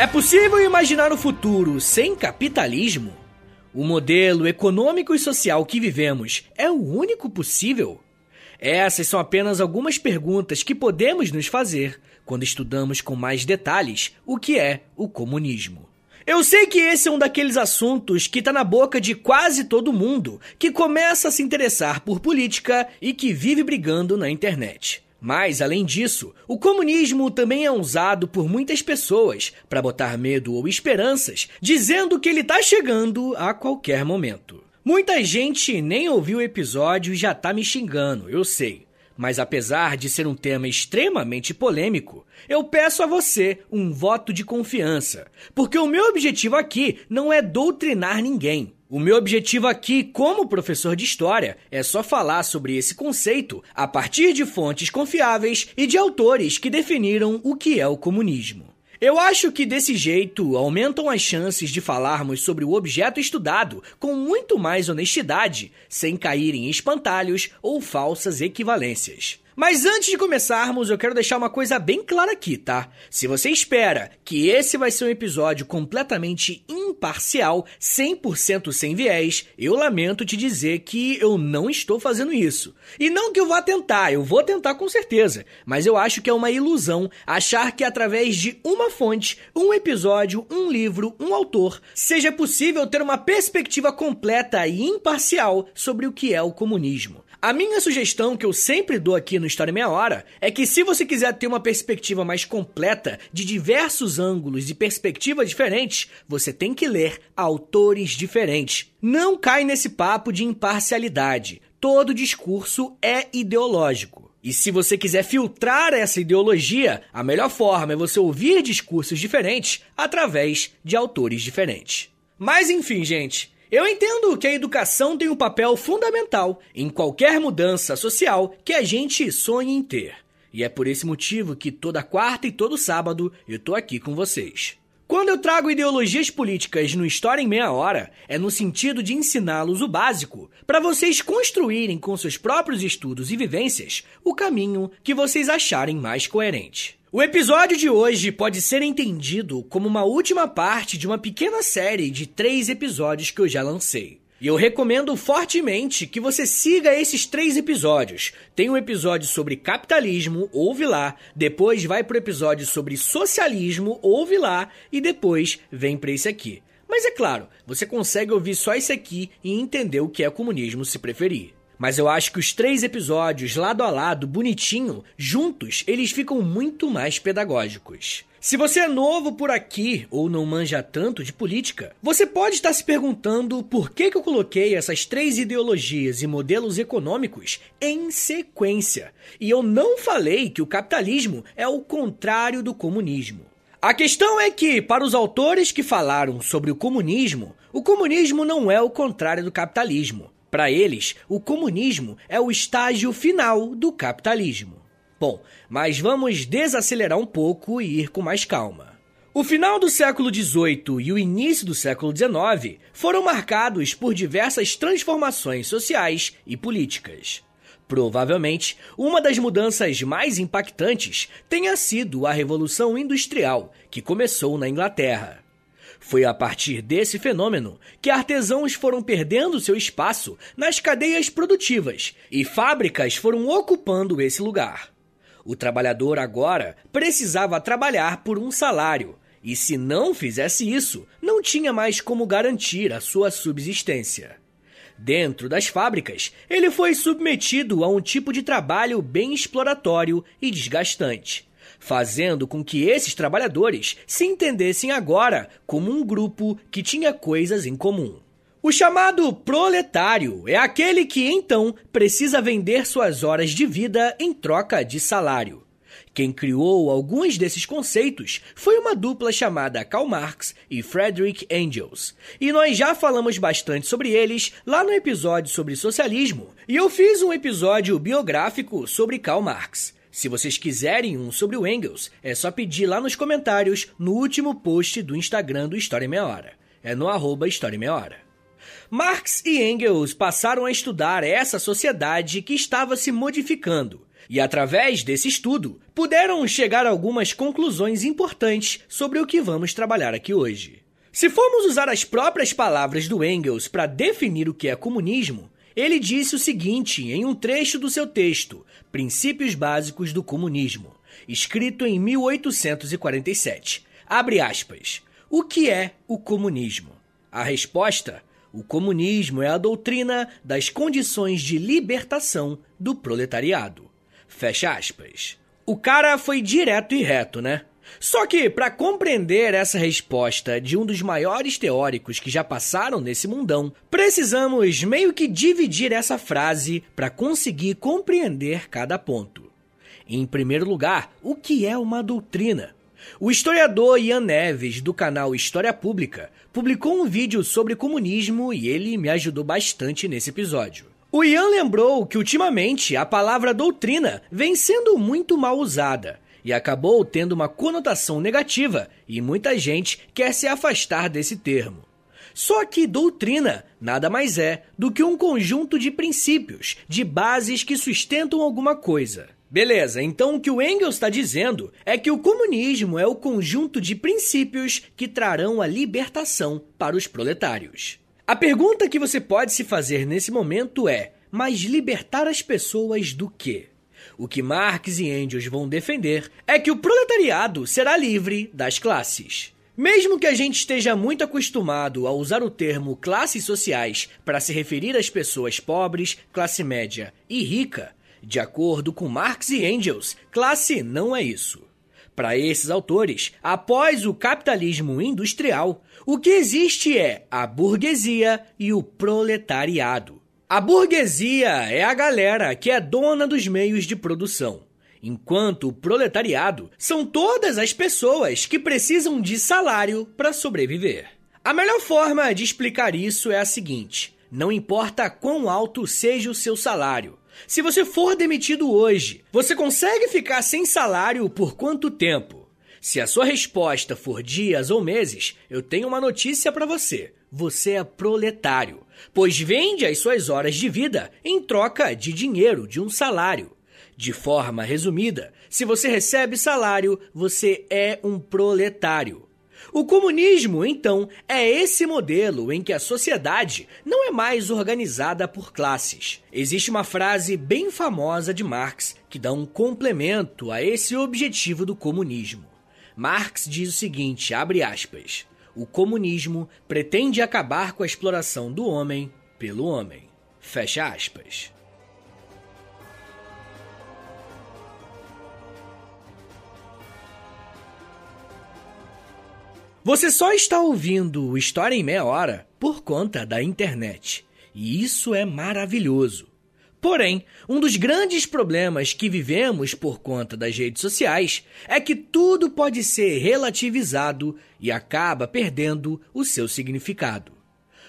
É possível imaginar o futuro sem capitalismo? O modelo econômico e social que vivemos é o único possível? Essas são apenas algumas perguntas que podemos nos fazer quando estudamos com mais detalhes o que é o comunismo. Eu sei que esse é um daqueles assuntos que está na boca de quase todo mundo que começa a se interessar por política e que vive brigando na internet. Mas, além disso, o comunismo também é usado por muitas pessoas para botar medo ou esperanças, dizendo que ele está chegando a qualquer momento. Muita gente nem ouviu o episódio e já está me xingando, eu sei. Mas apesar de ser um tema extremamente polêmico, eu peço a você um voto de confiança, porque o meu objetivo aqui não é doutrinar ninguém. O meu objetivo aqui, como professor de história, é só falar sobre esse conceito a partir de fontes confiáveis e de autores que definiram o que é o comunismo. Eu acho que desse jeito aumentam as chances de falarmos sobre o objeto estudado com muito mais honestidade, sem cair em espantalhos ou falsas equivalências. Mas antes de começarmos, eu quero deixar uma coisa bem clara aqui, tá? Se você espera que esse vai ser um episódio completamente imparcial, 100% sem viés, eu lamento te dizer que eu não estou fazendo isso. E não que eu vá tentar, eu vou tentar com certeza, mas eu acho que é uma ilusão achar que através de uma fonte, um episódio, um livro, um autor, seja possível ter uma perspectiva completa e imparcial sobre o que é o comunismo. A minha sugestão que eu sempre dou aqui no História em Meia Hora é que se você quiser ter uma perspectiva mais completa de diversos ângulos e perspectivas diferentes, você tem que ler autores diferentes. Não cai nesse papo de imparcialidade. Todo discurso é ideológico. E se você quiser filtrar essa ideologia, a melhor forma é você ouvir discursos diferentes através de autores diferentes. Mas enfim, gente. Eu entendo que a educação tem um papel fundamental em qualquer mudança social que a gente sonhe em ter. E é por esse motivo que toda quarta e todo sábado eu tô aqui com vocês. Quando eu trago ideologias políticas no História em Meia Hora, é no sentido de ensiná-los o básico, para vocês construírem com seus próprios estudos e vivências o caminho que vocês acharem mais coerente. O episódio de hoje pode ser entendido como uma última parte de uma pequena série de 3 episódios que eu já lancei. E eu recomendo fortemente que você siga esses 3 episódios. Tem um episódio sobre capitalismo, ouve lá. Depois vai pro episódio sobre socialismo, ouve lá. E depois vem para esse aqui. Mas é claro, você consegue ouvir só esse aqui e entender o que é comunismo se preferir. Mas eu acho que os 3 episódios, lado a lado, bonitinho, juntos, eles ficam muito mais pedagógicos. Se você é novo por aqui ou não manja tanto de política, você pode estar se perguntando por que eu coloquei essas 3 ideologias e modelos econômicos em sequência. E eu não falei que o capitalismo é o contrário do comunismo. A questão é que, para os autores que falaram sobre o comunismo não é o contrário do capitalismo. Para eles, o comunismo é o estágio final do capitalismo. Bom, mas vamos desacelerar um pouco e ir com mais calma. O final do século XVIII e o início do século XIX foram marcados por diversas transformações sociais e políticas. Provavelmente, uma das mudanças mais impactantes tenha sido a Revolução Industrial, que começou na Inglaterra. Foi a partir desse fenômeno que artesãos foram perdendo seu espaço nas cadeias produtivas e fábricas foram ocupando esse lugar. O trabalhador agora precisava trabalhar por um salário e, se não fizesse isso, não tinha mais como garantir a sua subsistência. Dentro das fábricas, ele foi submetido a um tipo de trabalho bem exploratório e desgastante, fazendo com que esses trabalhadores se entendessem agora como um grupo que tinha coisas em comum. O chamado proletário é aquele que, então, precisa vender suas horas de vida em troca de salário. Quem criou alguns desses conceitos foi uma dupla chamada Karl Marx e Friedrich Engels. E nós já falamos bastante sobre eles lá no episódio sobre socialismo, e eu fiz um episódio biográfico sobre Karl Marx. Se vocês quiserem um sobre o Engels, é só pedir lá nos comentários no último post do Instagram do História em Meia Hora. É no @HistóriaEmeiaHora. Marx e Engels passaram a estudar essa sociedade que estava se modificando, e, através desse estudo, puderam chegar a algumas conclusões importantes sobre o que vamos trabalhar aqui hoje. Se formos usar as próprias palavras do Engels para definir o que é comunismo, ele disse o seguinte em um trecho do seu texto, Princípios Básicos do Comunismo, escrito em 1847. Abre aspas. O que é o comunismo? A resposta: o comunismo é a doutrina das condições de libertação do proletariado. Fecha aspas. O cara foi direto e reto, né? Só que, para compreender essa resposta de um dos maiores teóricos que já passaram nesse mundão, precisamos meio que dividir essa frase para conseguir compreender cada ponto. Em primeiro lugar, o que é uma doutrina? O historiador Ian Neves, do canal História Pública, publicou um vídeo sobre comunismo e ele me ajudou bastante nesse episódio. O Ian lembrou que, ultimamente, a palavra doutrina vem sendo muito mal usada e acabou tendo uma conotação negativa, e muita gente quer se afastar desse termo. Só que doutrina nada mais é do que um conjunto de princípios, de bases que sustentam alguma coisa. Beleza, então o que o Engels está dizendo é que o comunismo é o conjunto de princípios que trarão a libertação para os proletários. A pergunta que você pode se fazer nesse momento é: mas libertar as pessoas do quê? O que Marx e Engels vão defender é que o proletariado será livre das classes. Mesmo que a gente esteja muito acostumado a usar o termo classes sociais para se referir às pessoas pobres, classe média e rica, de acordo com Marx e Engels, classe não é isso. Para esses autores, após o capitalismo industrial, o que existe é a burguesia e o proletariado. A burguesia é a galera que é dona dos meios de produção, enquanto o proletariado são todas as pessoas que precisam de salário para sobreviver. A melhor forma de explicar isso é a seguinte: não importa quão alto seja o seu salário, se você for demitido hoje, você consegue ficar sem salário por quanto tempo? Se a sua resposta for dias ou meses, eu tenho uma notícia para você. Você é proletário, pois vende as suas horas de vida em troca de dinheiro, de um salário. De forma resumida, se você recebe salário, você é um proletário. O comunismo, então, é esse modelo em que a sociedade não é mais organizada por classes. Existe uma frase bem famosa de Marx que dá um complemento a esse objetivo do comunismo. Marx diz o seguinte, abre aspas, o comunismo pretende acabar com a exploração do homem pelo homem. Fecha aspas. Você só está ouvindo o História em Meia Hora por conta da internet, e isso é maravilhoso. Porém, um dos grandes problemas que vivemos por conta das redes sociais é que tudo pode ser relativizado e acaba perdendo o seu significado.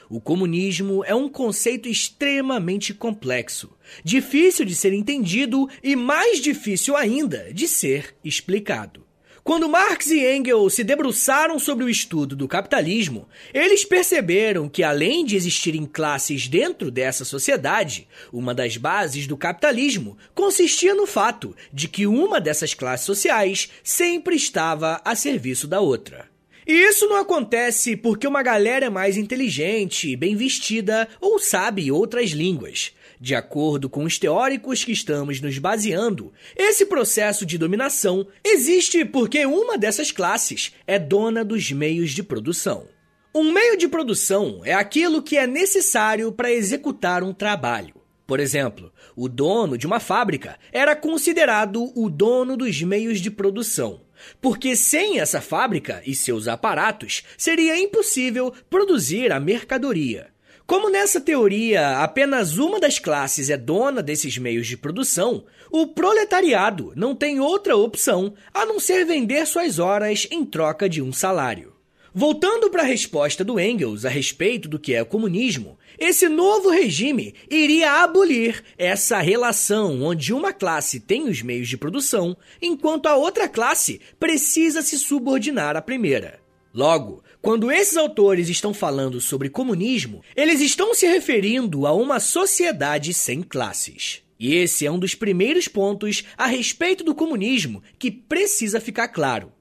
O comunismo é um conceito extremamente complexo, difícil de ser entendido e mais difícil ainda de ser explicado. Quando Marx e Engels se debruçaram sobre o estudo do capitalismo, eles perceberam que, além de existirem classes dentro dessa sociedade, uma das bases do capitalismo consistia no fato de que uma dessas classes sociais sempre estava a serviço da outra. E isso não acontece porque uma galera é mais inteligente, bem vestida ou sabe outras línguas. De acordo com os teóricos que estamos nos baseando, esse processo de dominação existe porque uma dessas classes é dona dos meios de produção. Um meio de produção é aquilo que é necessário para executar um trabalho. Por exemplo, o dono de uma fábrica era considerado o dono dos meios de produção, porque sem essa fábrica e seus aparatos seria impossível produzir a mercadoria. Como nessa teoria apenas uma das classes é dona desses meios de produção, o proletariado não tem outra opção a não ser vender suas horas em troca de um salário. Voltando para a resposta do Engels a respeito do que é o comunismo, esse novo regime iria abolir essa relação onde uma classe tem os meios de produção, enquanto a outra classe precisa se subordinar à primeira. Logo, quando esses autores estão falando sobre comunismo, eles estão se referindo a uma sociedade sem classes. E esse é um dos primeiros pontos a respeito do comunismo que precisa ficar claro.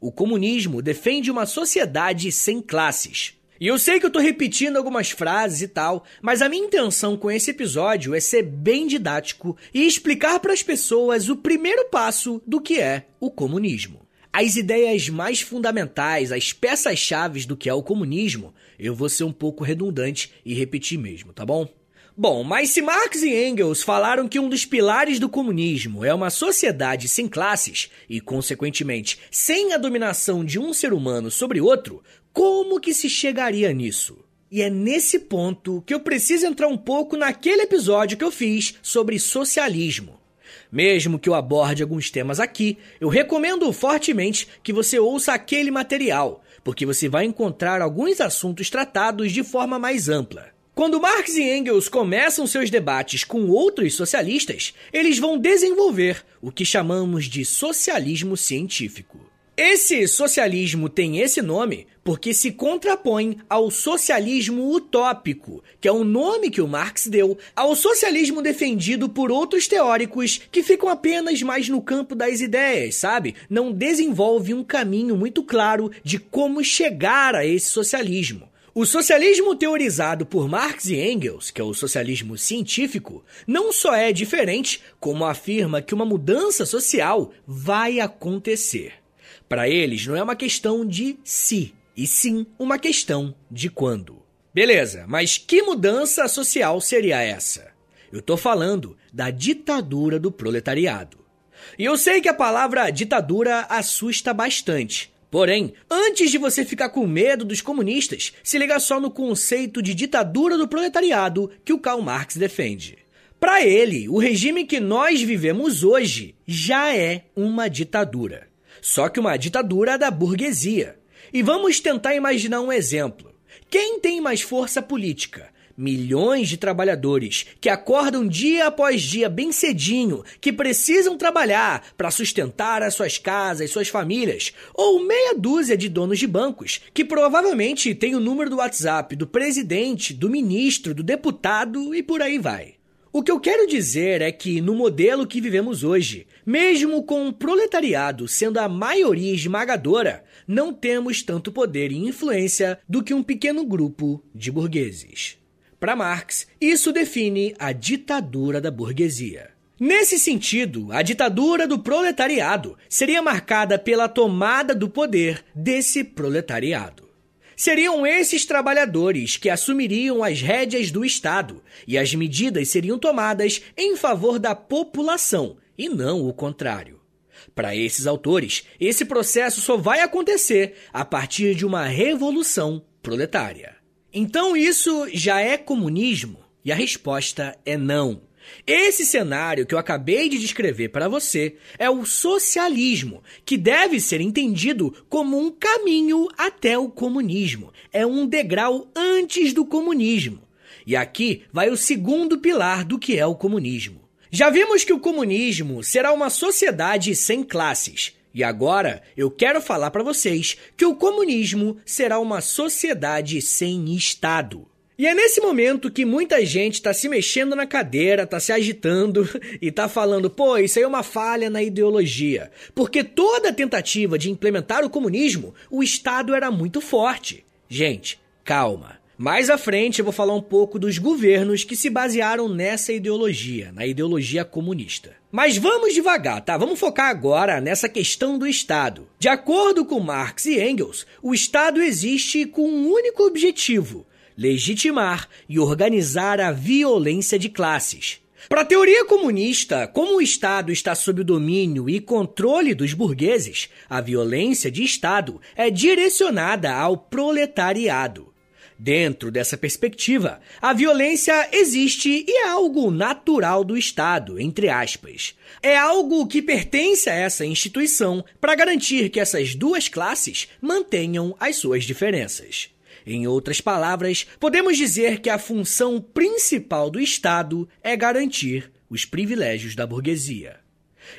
O comunismo defende uma sociedade sem classes. E eu sei que eu tô repetindo algumas frases e tal, mas a minha intenção com esse episódio é ser bem didático e explicar para as pessoas o primeiro passo do que é o comunismo. As ideias mais fundamentais, as peças-chave do que é o comunismo, eu vou ser um pouco redundante e repetir mesmo, tá bom? Bom, mas se Marx e Engels falaram que um dos pilares do comunismo é uma sociedade sem classes e, consequentemente, sem a dominação de um ser humano sobre outro, como que se chegaria nisso? E é nesse ponto que eu preciso entrar um pouco naquele episódio que eu fiz sobre socialismo. Mesmo que eu aborde alguns temas aqui, eu recomendo fortemente que você ouça aquele material, porque você vai encontrar alguns assuntos tratados de forma mais ampla. Quando Marx e Engels começam seus debates com outros socialistas, eles vão desenvolver o que chamamos de socialismo científico. Esse socialismo tem esse nome porque se contrapõe ao socialismo utópico, que é o nome que o Marx deu ao socialismo defendido por outros teóricos que ficam apenas mais no campo das ideias, sabe? Não desenvolve um caminho muito claro de como chegar a esse socialismo. O socialismo teorizado por Marx e Engels, que é o socialismo científico, não só é diferente, como afirma que uma mudança social vai acontecer. Para eles, não é uma questão de se, e sim uma questão de quando. Beleza, mas que mudança social seria essa? Eu tô falando da ditadura do proletariado. E eu sei que a palavra ditadura assusta bastante. Porém, antes de você ficar com medo dos comunistas, se liga só no conceito de ditadura do proletariado que o Karl Marx defende. Para ele, o regime que nós vivemos hoje já é uma ditadura. Só que uma ditadura da burguesia. E vamos tentar imaginar um exemplo. Quem tem mais força política? Milhões de trabalhadores que acordam dia após dia bem cedinho, que precisam trabalhar para sustentar as suas casas e suas famílias, ou meia dúzia de donos de bancos que provavelmente têm o número do WhatsApp do presidente, do ministro, do deputado e por aí vai. O que eu quero dizer é que, no modelo que vivemos hoje, mesmo com o proletariado sendo a maioria esmagadora, não temos tanto poder e influência do que um pequeno grupo de burgueses. Para Marx, isso define a ditadura da burguesia. Nesse sentido, a ditadura do proletariado seria marcada pela tomada do poder desse proletariado. Seriam esses trabalhadores que assumiriam as rédeas do Estado e as medidas seriam tomadas em favor da população e não o contrário. Para esses autores, esse processo só vai acontecer a partir de uma revolução proletária. Então isso já é comunismo? E a resposta é não. Esse cenário que eu acabei de descrever para você é o socialismo, que deve ser entendido como um caminho até o comunismo. É um degrau antes do comunismo. E aqui vai o segundo pilar do que é o comunismo. Já vimos que o comunismo será uma sociedade sem classes. E agora eu quero falar para vocês que o comunismo será uma sociedade sem Estado. E é nesse momento que muita gente está se mexendo na cadeira, está se agitando e está falando, pô, isso aí é uma falha na ideologia. Porque toda tentativa de implementar o comunismo, o Estado era muito forte. Gente, calma. Mais à frente eu vou falar um pouco dos governos que se basearam nessa ideologia, na ideologia comunista. Mas vamos devagar, tá? Vamos focar agora nessa questão do Estado. De acordo com Marx e Engels, o Estado existe com um único objetivo: legitimar e organizar a violência de classes. Para a teoria comunista, como o Estado está sob o domínio e controle dos burgueses, a violência de Estado é direcionada ao proletariado. Dentro dessa perspectiva, a violência existe e é algo natural do Estado, entre aspas. É algo que pertence a essa instituição para garantir que essas duas classes mantenham as suas diferenças. Em outras palavras, podemos dizer que a função principal do Estado é garantir os privilégios da burguesia.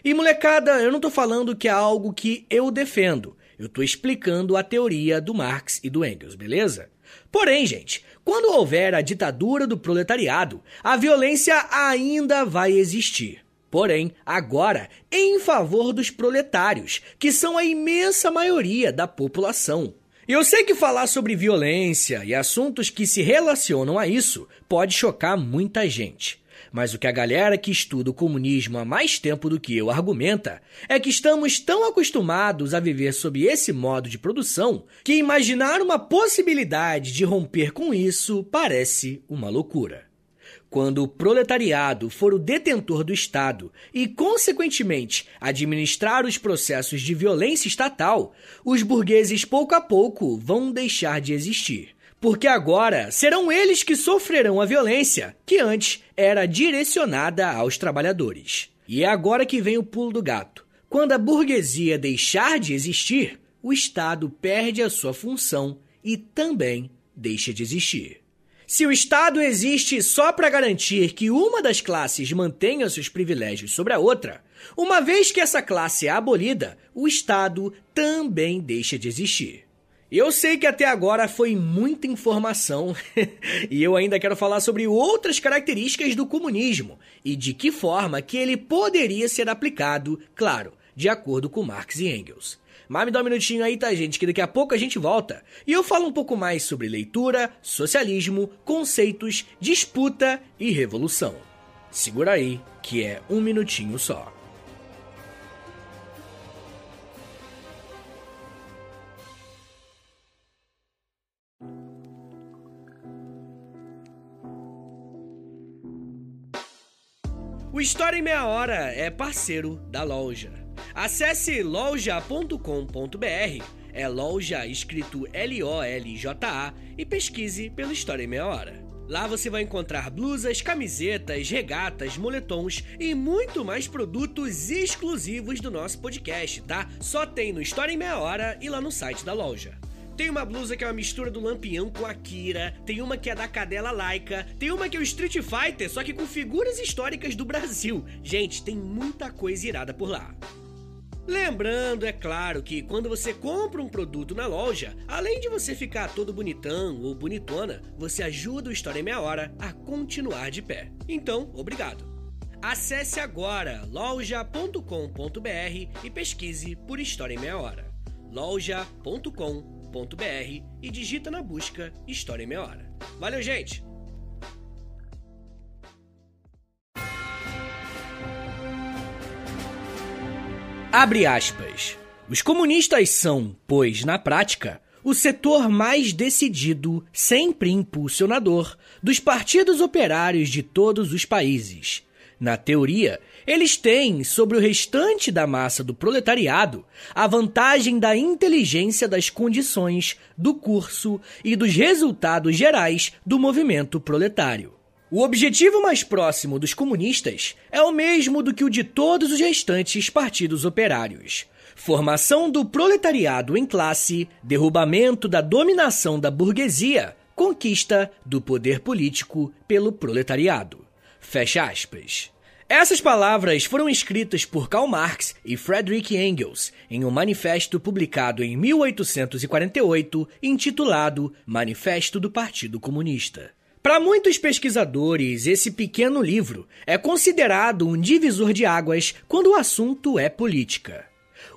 E molecada, eu não estou falando que é algo que eu defendo. Eu estou explicando a teoria do Marx e do Engels, beleza? Porém, gente, quando houver a ditadura do proletariado, a violência ainda vai existir. Porém, agora, em favor dos proletários, que são a imensa maioria da população. E eu sei que falar sobre violência e assuntos que se relacionam a isso pode chocar muita gente. Mas o que a galera que estuda o comunismo há mais tempo do que eu argumenta é que estamos tão acostumados a viver sob esse modo de produção que imaginar uma possibilidade de romper com isso parece uma loucura. Quando o proletariado for o detentor do Estado e, consequentemente, administrar os processos de violência estatal, os burgueses pouco a pouco vão deixar de existir. Porque agora serão eles que sofrerão a violência que antes era direcionada aos trabalhadores. E é agora que vem o pulo do gato. Quando a burguesia deixar de existir, o Estado perde a sua função e também deixa de existir. Se o Estado existe só para garantir que uma das classes mantenha seus privilégios sobre a outra, uma vez que essa classe é abolida, o Estado também deixa de existir. Eu sei que até agora foi muita informação e eu ainda quero falar sobre outras características do comunismo e de que forma que ele poderia ser aplicado, claro, de acordo com Marx e Engels. Mas me dá um minutinho aí, tá, gente, que daqui a pouco a gente volta e eu falo um pouco mais sobre leitura, socialismo, conceitos, disputa e revolução. Segura aí, que é um minutinho só. O História em Meia Hora é parceiro da Loja. Acesse loja.com.br, é Loja escrito L-O-L-J-A, e pesquise pelo História em Meia Hora. Lá você vai encontrar blusas, camisetas, regatas, moletons e muito mais produtos exclusivos do nosso podcast, tá? Só tem no História em Meia Hora e lá no site da Loja. Tem uma blusa que é uma mistura do Lampião com Akira, tem uma que é da Cadela Laika, tem uma que é o Street Fighter, só que com figuras históricas do Brasil. Gente, tem muita coisa irada por lá. Lembrando, é claro, que quando você compra um produto na Loja, além de você ficar todo bonitão ou bonitona, você ajuda o História em Meia Hora a continuar de pé. Então, obrigado. Acesse agora loja.com.br e pesquise por História em Meia Hora. loja.com.br e digita na busca História em Meia Hora. Valeu, gente! Abre aspas. Os comunistas são, pois, na prática, o setor mais decidido, sempre impulsionador, dos partidos operários de todos os países. Na teoria, eles têm, sobre o restante da massa do proletariado, a vantagem da inteligência das condições, do curso e dos resultados gerais do movimento proletário. O objetivo mais próximo dos comunistas é o mesmo do que o de todos os restantes partidos operários. Formação do proletariado em classe, derrubamento da dominação da burguesia, conquista do poder político pelo proletariado. Fecha aspas. Essas palavras foram escritas por Karl Marx e Friedrich Engels em um manifesto publicado em 1848, intitulado Manifesto do Partido Comunista. Para muitos pesquisadores, esse pequeno livro é considerado um divisor de águas quando o assunto é política.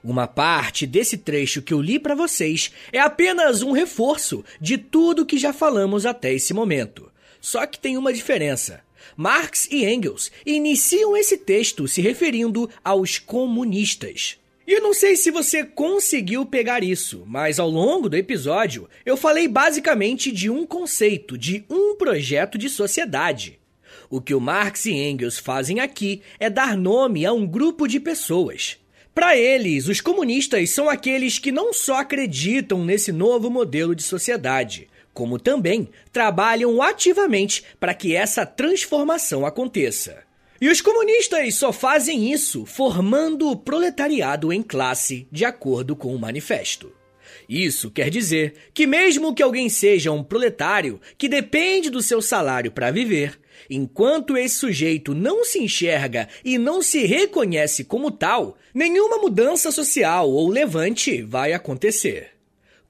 Uma parte desse trecho que eu li para vocês é apenas um reforço de tudo que já falamos até esse momento. Só que tem uma diferença. Marx e Engels iniciam esse texto se referindo aos comunistas. E eu não sei se você conseguiu pegar isso, mas ao longo do episódio eu falei basicamente de um conceito, de um projeto de sociedade. O que o Marx e Engels fazem aqui é dar nome a um grupo de pessoas. Para eles, os comunistas são aqueles que não só acreditam nesse novo modelo de sociedade, como também trabalham ativamente para que essa transformação aconteça. E os comunistas só fazem isso formando o proletariado em classe, de acordo com o manifesto. Isso quer dizer que mesmo que alguém seja um proletário que depende do seu salário para viver, enquanto esse sujeito não se enxerga e não se reconhece como tal, nenhuma mudança social ou levante vai acontecer.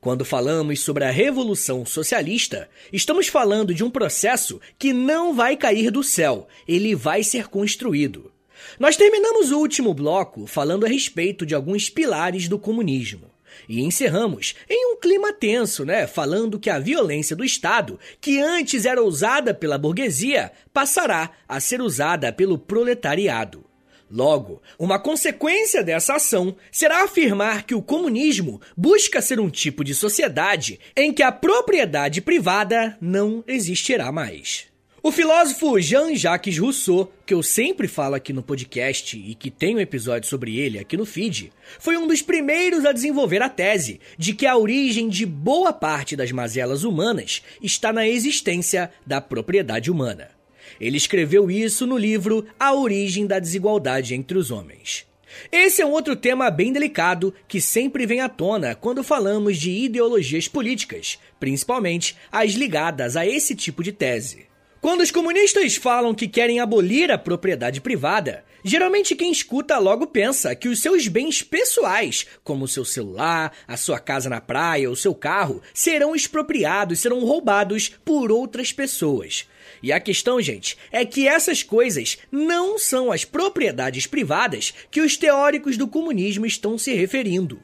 Quando falamos sobre a Revolução Socialista, estamos falando de um processo que não vai cair do céu, ele vai ser construído. Nós terminamos o último bloco falando a respeito de alguns pilares do comunismo. E encerramos em um clima tenso, falando que a violência do Estado, que antes era usada pela burguesia, passará a ser usada pelo proletariado. Logo, uma consequência dessa ação será afirmar que o comunismo busca ser um tipo de sociedade em que a propriedade privada não existirá mais. O filósofo Jean-Jacques Rousseau, que eu sempre falo aqui no podcast e que tem um episódio sobre ele aqui no feed, foi um dos primeiros a desenvolver a tese de que a origem de boa parte das mazelas humanas está na existência da propriedade humana. Ele escreveu isso no livro A Origem da Desigualdade entre os Homens. Esse é um outro tema bem delicado que sempre vem à tona quando falamos de ideologias políticas, principalmente as ligadas a esse tipo de tese. Quando os comunistas falam que querem abolir a propriedade privada, geralmente quem escuta logo pensa que os seus bens pessoais, como o seu celular, a sua casa na praia ou seu carro, serão expropriados, serão roubados por outras pessoas. E a questão, gente, é que essas coisas não são as propriedades privadas que os teóricos do comunismo estão se referindo.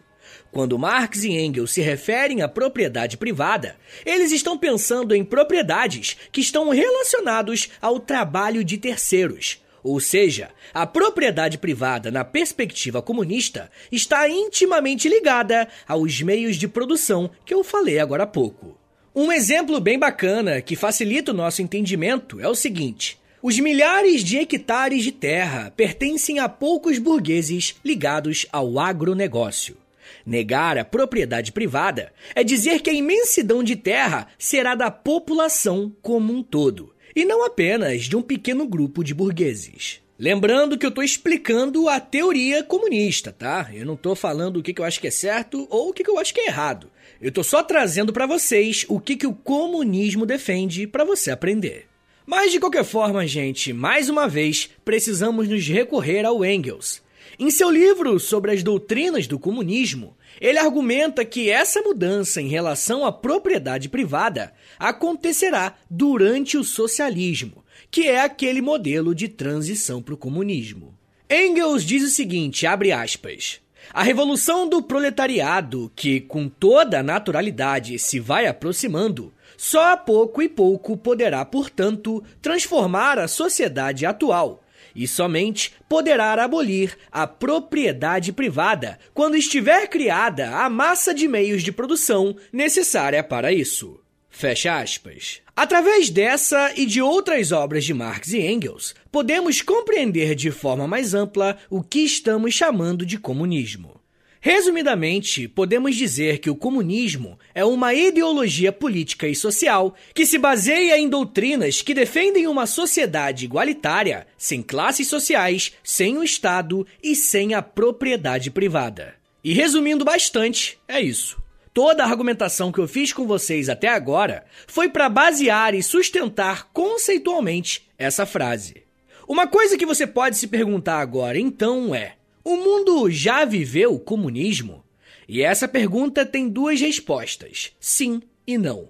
Quando Marx e Engels se referem à propriedade privada, eles estão pensando em propriedades que estão relacionadas ao trabalho de terceiros. Ou seja, a propriedade privada na perspectiva comunista está intimamente ligada aos meios de produção que eu falei agora há pouco. Um exemplo bem bacana que facilita o nosso entendimento é o seguinte: os milhares de hectares de terra pertencem a poucos burgueses ligados ao agronegócio. Negar a propriedade privada é dizer que a imensidão de terra será da população como um todo, e não apenas de um pequeno grupo de burgueses. Lembrando que eu estou explicando a teoria comunista, tá? Eu não estou falando o que eu acho que é certo ou o que eu acho que é errado. Eu estou só trazendo para vocês o que o comunismo defende para você aprender. Mas de qualquer forma, gente, mais uma vez, precisamos nos recorrer ao Engels. Em seu livro sobre as doutrinas do comunismo, ele argumenta que essa mudança em relação à propriedade privada acontecerá durante o socialismo, que é aquele modelo de transição para o comunismo. Engels diz o seguinte, abre aspas: a revolução do proletariado, que com toda a naturalidade se vai aproximando, só a pouco e pouco poderá, portanto, transformar a sociedade atual, e somente poderá abolir a propriedade privada quando estiver criada a massa de meios de produção necessária para isso. Fecha aspas. Através dessa e de outras obras de Marx e Engels, podemos compreender de forma mais ampla o que estamos chamando de comunismo. Resumidamente, podemos dizer que o comunismo é uma ideologia política e social que se baseia em doutrinas que defendem uma sociedade igualitária, sem classes sociais, sem o Estado e sem a propriedade privada. E resumindo bastante, é isso. Toda a argumentação que eu fiz com vocês até agora foi para basear e sustentar conceitualmente essa frase. Uma coisa que você pode se perguntar agora, então, é: o mundo já viveu o comunismo? E essa pergunta tem duas respostas, sim e não.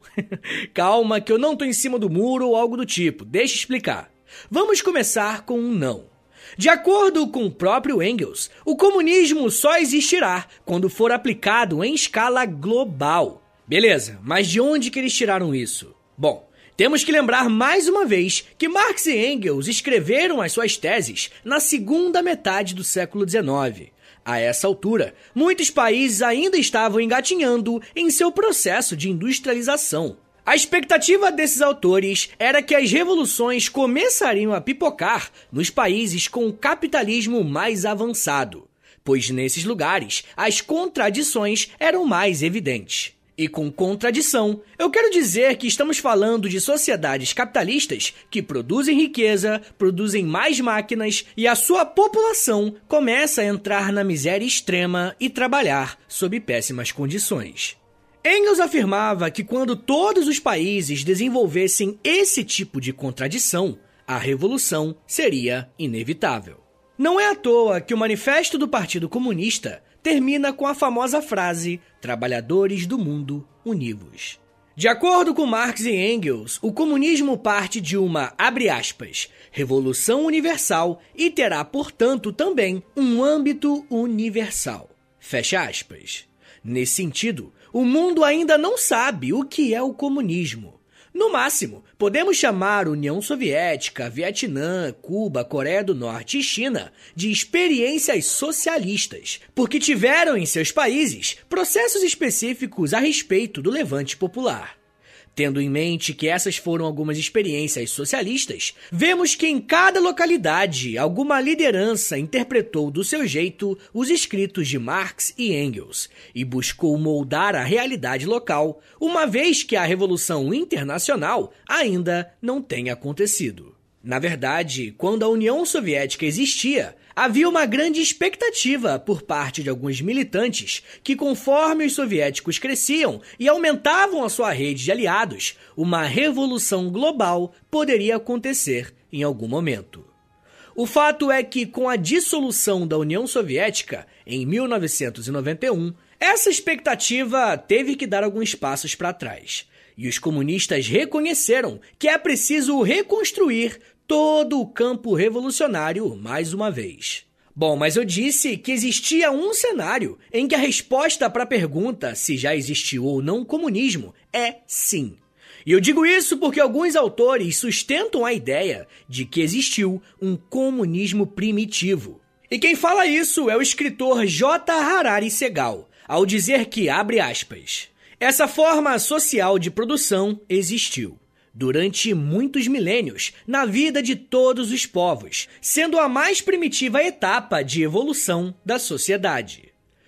Calma que eu não tô em cima do muro ou algo do tipo, deixa eu explicar. Vamos começar com um não. De acordo com o próprio Engels, o comunismo só existirá quando for aplicado em escala global. Beleza, mas de onde que eles tiraram isso? Bom, temos que lembrar mais uma vez que Marx e Engels escreveram as suas teses na segunda metade do século XIX. A essa altura, muitos países ainda estavam engatinhando em seu processo de industrialização. A expectativa desses autores era que as revoluções começariam a pipocar nos países com o capitalismo mais avançado, pois nesses lugares as contradições eram mais evidentes. E com contradição, eu quero dizer que estamos falando de sociedades capitalistas que produzem riqueza, produzem mais máquinas e a sua população começa a entrar na miséria extrema e trabalhar sob péssimas condições. Engels afirmava que quando todos os países desenvolvessem esse tipo de contradição, a revolução seria inevitável. Não é à toa que o Manifesto do Partido Comunista termina com a famosa frase "Trabalhadores do mundo, uni-vos". De acordo com Marx e Engels, o comunismo parte de uma, abre aspas, revolução universal e terá, portanto, também um âmbito universal, fecha aspas. Nesse sentido, o mundo ainda não sabe o que é o comunismo. No máximo, podemos chamar União Soviética, Vietnã, Cuba, Coreia do Norte e China de experiências socialistas, porque tiveram em seus países processos específicos a respeito do levante popular. Tendo em mente que essas foram algumas experiências socialistas, vemos que em cada localidade alguma liderança interpretou do seu jeito os escritos de Marx e Engels e buscou moldar a realidade local, uma vez que a Revolução Internacional ainda não tenha acontecido. Na verdade, quando a União Soviética existia, havia uma grande expectativa por parte de alguns militantes que, conforme os soviéticos cresciam e aumentavam a sua rede de aliados, uma revolução global poderia acontecer em algum momento. O fato é que, com a dissolução da União Soviética, em 1991, essa expectativa teve que dar alguns passos para trás. E os comunistas reconheceram que é preciso reconstruir todo o campo revolucionário mais uma vez. Bom, mas eu disse que existia um cenário em que a resposta para a pergunta se já existiu ou não comunismo é sim. E eu digo isso porque alguns autores sustentam a ideia de que existiu um comunismo primitivo. E quem fala isso é o escritor J. Harari Segal, ao dizer que, abre aspas, essa forma social de produção existiu durante muitos milênios na vida de todos os povos, sendo a mais primitiva etapa de evolução da sociedade.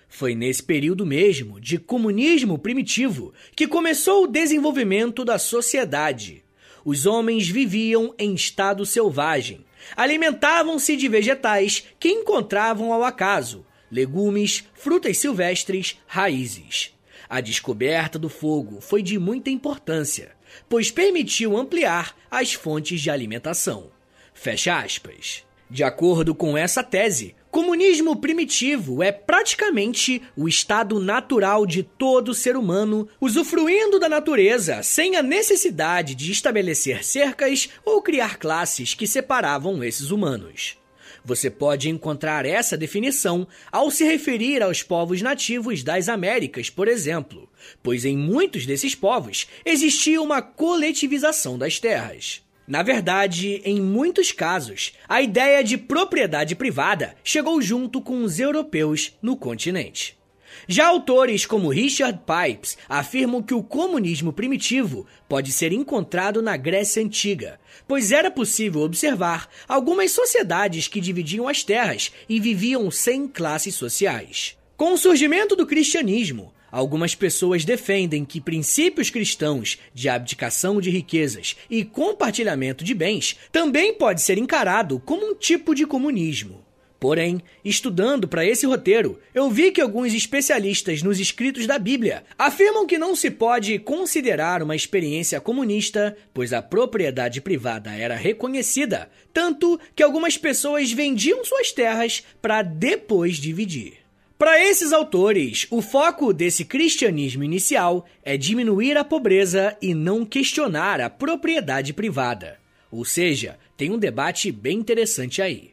Foi nesse período mesmo de comunismo primitivo que começou o desenvolvimento da sociedade. Os homens viviam em estado selvagem, alimentavam-se de vegetais que encontravam ao acaso, legumes, frutas silvestres, raízes. A descoberta do fogo foi de muita importância, pois permitiu ampliar as fontes de alimentação. Fecha aspas. De acordo com essa tese, comunismo primitivo é praticamente o estado natural de todo ser humano, usufruindo da natureza sem a necessidade de estabelecer cercas ou criar classes que separavam esses humanos. Você pode encontrar essa definição ao se referir aos povos nativos das Américas, por exemplo, pois em muitos desses povos existia uma coletivização das terras. Na verdade, em muitos casos, a ideia de propriedade privada chegou junto com os europeus no continente. Já autores como Richard Pipes afirmam que o comunismo primitivo pode ser encontrado na Grécia Antiga, pois era possível observar algumas sociedades que dividiam as terras e viviam sem classes sociais. Com o surgimento do cristianismo, algumas pessoas defendem que princípios cristãos de abdicação de riquezas e compartilhamento de bens também pode ser encarado como um tipo de comunismo. Porém, estudando para esse roteiro, eu vi que alguns especialistas nos escritos da Bíblia afirmam que não se pode considerar uma experiência comunista, pois a propriedade privada era reconhecida, tanto que algumas pessoas vendiam suas terras para depois dividir. Para esses autores, o foco desse cristianismo inicial é diminuir a pobreza e não questionar a propriedade privada. Ou seja, tem um debate bem interessante aí.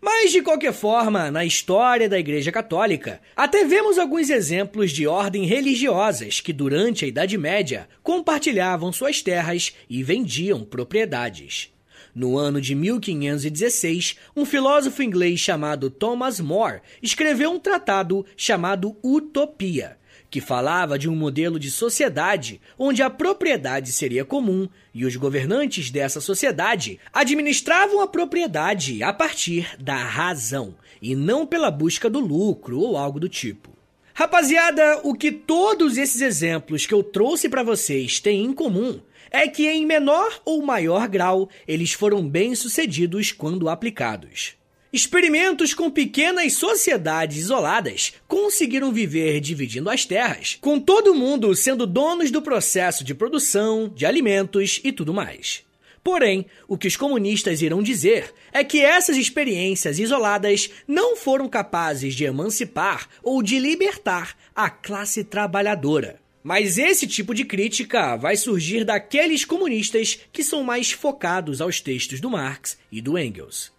Mas, de qualquer forma, na história da Igreja Católica, até vemos alguns exemplos de ordens religiosas que, durante a Idade Média, compartilhavam suas terras e vendiam propriedades. No ano de 1516, um filósofo inglês chamado Thomas More escreveu um tratado chamado Utopia, que falava de um modelo de sociedade onde a propriedade seria comum e os governantes dessa sociedade administravam a propriedade a partir da razão e não pela busca do lucro ou algo do tipo. Rapaziada, o que todos esses exemplos que eu trouxe para vocês têm em comum é que em menor ou maior grau eles foram bem-sucedidos quando aplicados. Experimentos com pequenas sociedades isoladas conseguiram viver dividindo as terras, com todo mundo sendo donos do processo de produção, de alimentos e tudo mais. Porém, o que os comunistas irão dizer é que essas experiências isoladas não foram capazes de emancipar ou de libertar a classe trabalhadora. Mas esse tipo de crítica vai surgir daqueles comunistas que são mais focados aos textos do Marx e do Engels.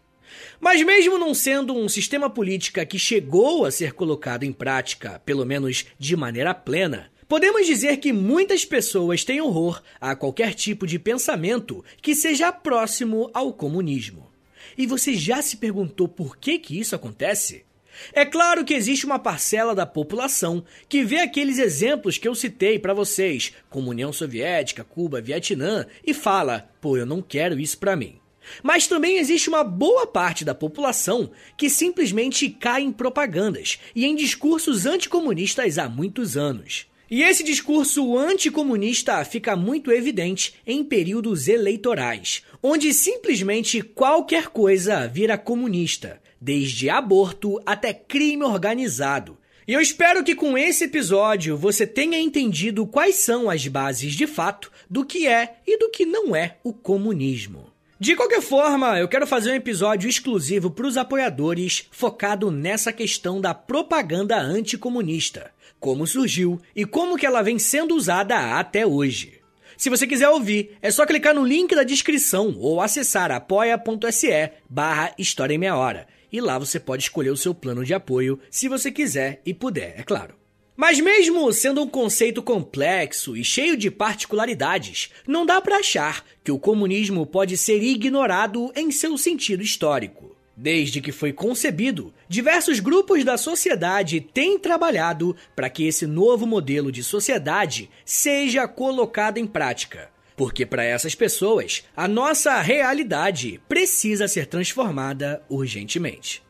Mas mesmo não sendo um sistema político que chegou a ser colocado em prática, pelo menos de maneira plena, podemos dizer que muitas pessoas têm horror a qualquer tipo de pensamento que seja próximo ao comunismo. E você já se perguntou por que isso acontece? É claro que existe uma parcela da população que vê aqueles exemplos que eu citei para vocês, como União Soviética, Cuba, Vietnã, e fala, pô, eu não quero isso para mim. Mas também existe uma boa parte da população que simplesmente cai em propagandas e em discursos anticomunistas há muitos anos. E esse discurso anticomunista fica muito evidente em períodos eleitorais, onde simplesmente qualquer coisa vira comunista, desde aborto até crime organizado. E eu espero que com esse episódio você tenha entendido quais são as bases de fato do que é e do que não é o comunismo. De qualquer forma, eu quero fazer um episódio exclusivo para os apoiadores focado nessa questão da propaganda anticomunista, como surgiu e como que ela vem sendo usada até hoje. Se você quiser ouvir, é só clicar no link da descrição ou acessar apoia.se/História em Meia Hora e lá você pode escolher o seu plano de apoio se você quiser e puder, é claro. Mas mesmo sendo um conceito complexo e cheio de particularidades, não dá para achar que o comunismo pode ser ignorado em seu sentido histórico. Desde que foi concebido, diversos grupos da sociedade têm trabalhado para que esse novo modelo de sociedade seja colocado em prática. Porque para essas pessoas, a nossa realidade precisa ser transformada urgentemente.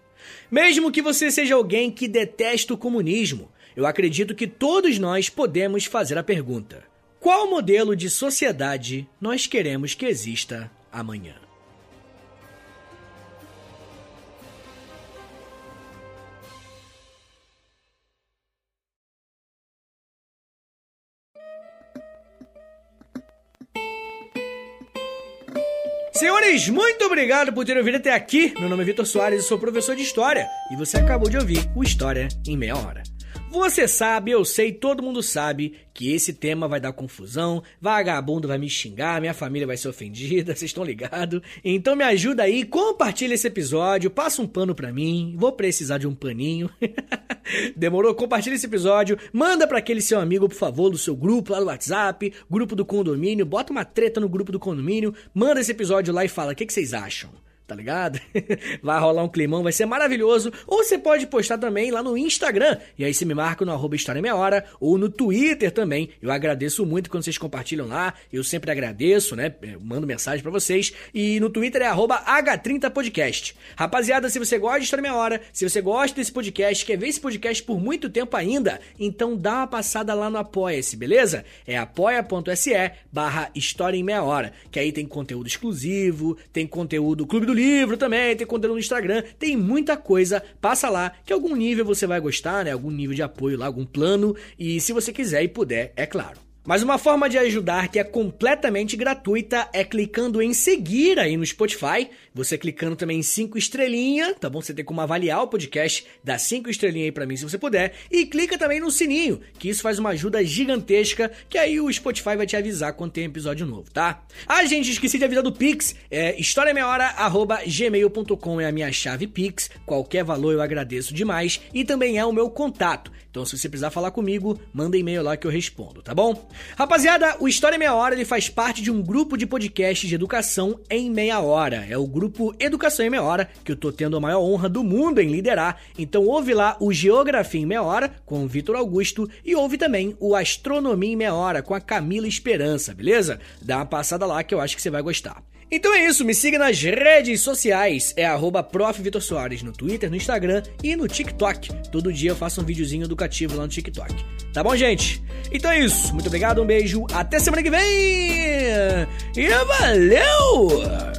Mesmo que você seja alguém que detesta o comunismo, eu acredito que todos nós podemos fazer a pergunta: qual modelo de sociedade nós queremos que exista amanhã? Senhores, muito obrigado por terem ouvido até aqui. Meu nome é Vitor Soares, eu sou professor de História e você acabou de ouvir o História em Meia Hora. Você sabe, eu sei, todo mundo sabe que esse tema vai dar confusão, vagabundo vai me xingar, minha família vai ser ofendida, vocês estão ligados? Então me ajuda aí, compartilha esse episódio, passa um pano pra mim, vou precisar de um paninho. Demorou? Compartilha esse episódio, manda pra aquele seu amigo, por favor, do seu grupo lá no WhatsApp, grupo do condomínio, bota uma treta no grupo do condomínio, manda esse episódio lá e fala o que vocês acham. Tá ligado? Vai rolar um climão, vai ser maravilhoso. Ou você pode postar também lá no Instagram. E aí você me marca no @HistóriaMeiaHora ou no Twitter também. Eu agradeço muito quando vocês compartilham lá. Eu sempre agradeço, né? Eu mando mensagem pra vocês. E no Twitter é @H30podcast. Rapaziada, se você gosta de História em Meia Hora, se você gosta desse podcast, quer ver esse podcast por muito tempo ainda, então dá uma passada lá no Apoia-se, beleza? É apoia.se/História em Meia Hora. Que aí tem conteúdo exclusivo, tem conteúdo Clube do Livro também, tem conteúdo no Instagram, tem muita coisa, passa lá, que algum nível você vai gostar, né? Algum nível de apoio lá, algum plano, e se você quiser e puder, é claro. Mas uma forma de ajudar que é completamente gratuita é clicando em seguir aí no Spotify, você clicando também em 5 estrelinhas, tá bom? Você tem como avaliar o podcast, dá 5 estrelinhas aí pra mim se você puder, e clica também no sininho, que isso faz uma ajuda gigantesca, que aí o Spotify vai te avisar quando tem episódio novo, tá? Ah, gente, esqueci de avisar do Pix, é historiameiahora@gmail.com é a minha chave Pix, qualquer valor eu agradeço demais, e também é o meu contato, então se você precisar falar comigo, manda e-mail lá que eu respondo, tá bom? Rapaziada, o História em Meia Hora ele faz parte de um grupo de podcasts de educação em meia hora. É o grupo Educação em Meia Hora, que eu tô tendo a maior honra do mundo em liderar. Então ouve lá o Geografia em Meia Hora, com o Vitor Augusto, e ouve também o Astronomia em Meia Hora, com a Camila Esperança, beleza? Dá uma passada lá que eu acho que você vai gostar. Então é isso, me siga nas redes sociais, é @profvitorsoares no Twitter, no Instagram e no TikTok. Todo dia eu faço um videozinho educativo lá no TikTok. Tá bom, gente? Então é isso, muito obrigado, um beijo, até semana que vem! E valeu!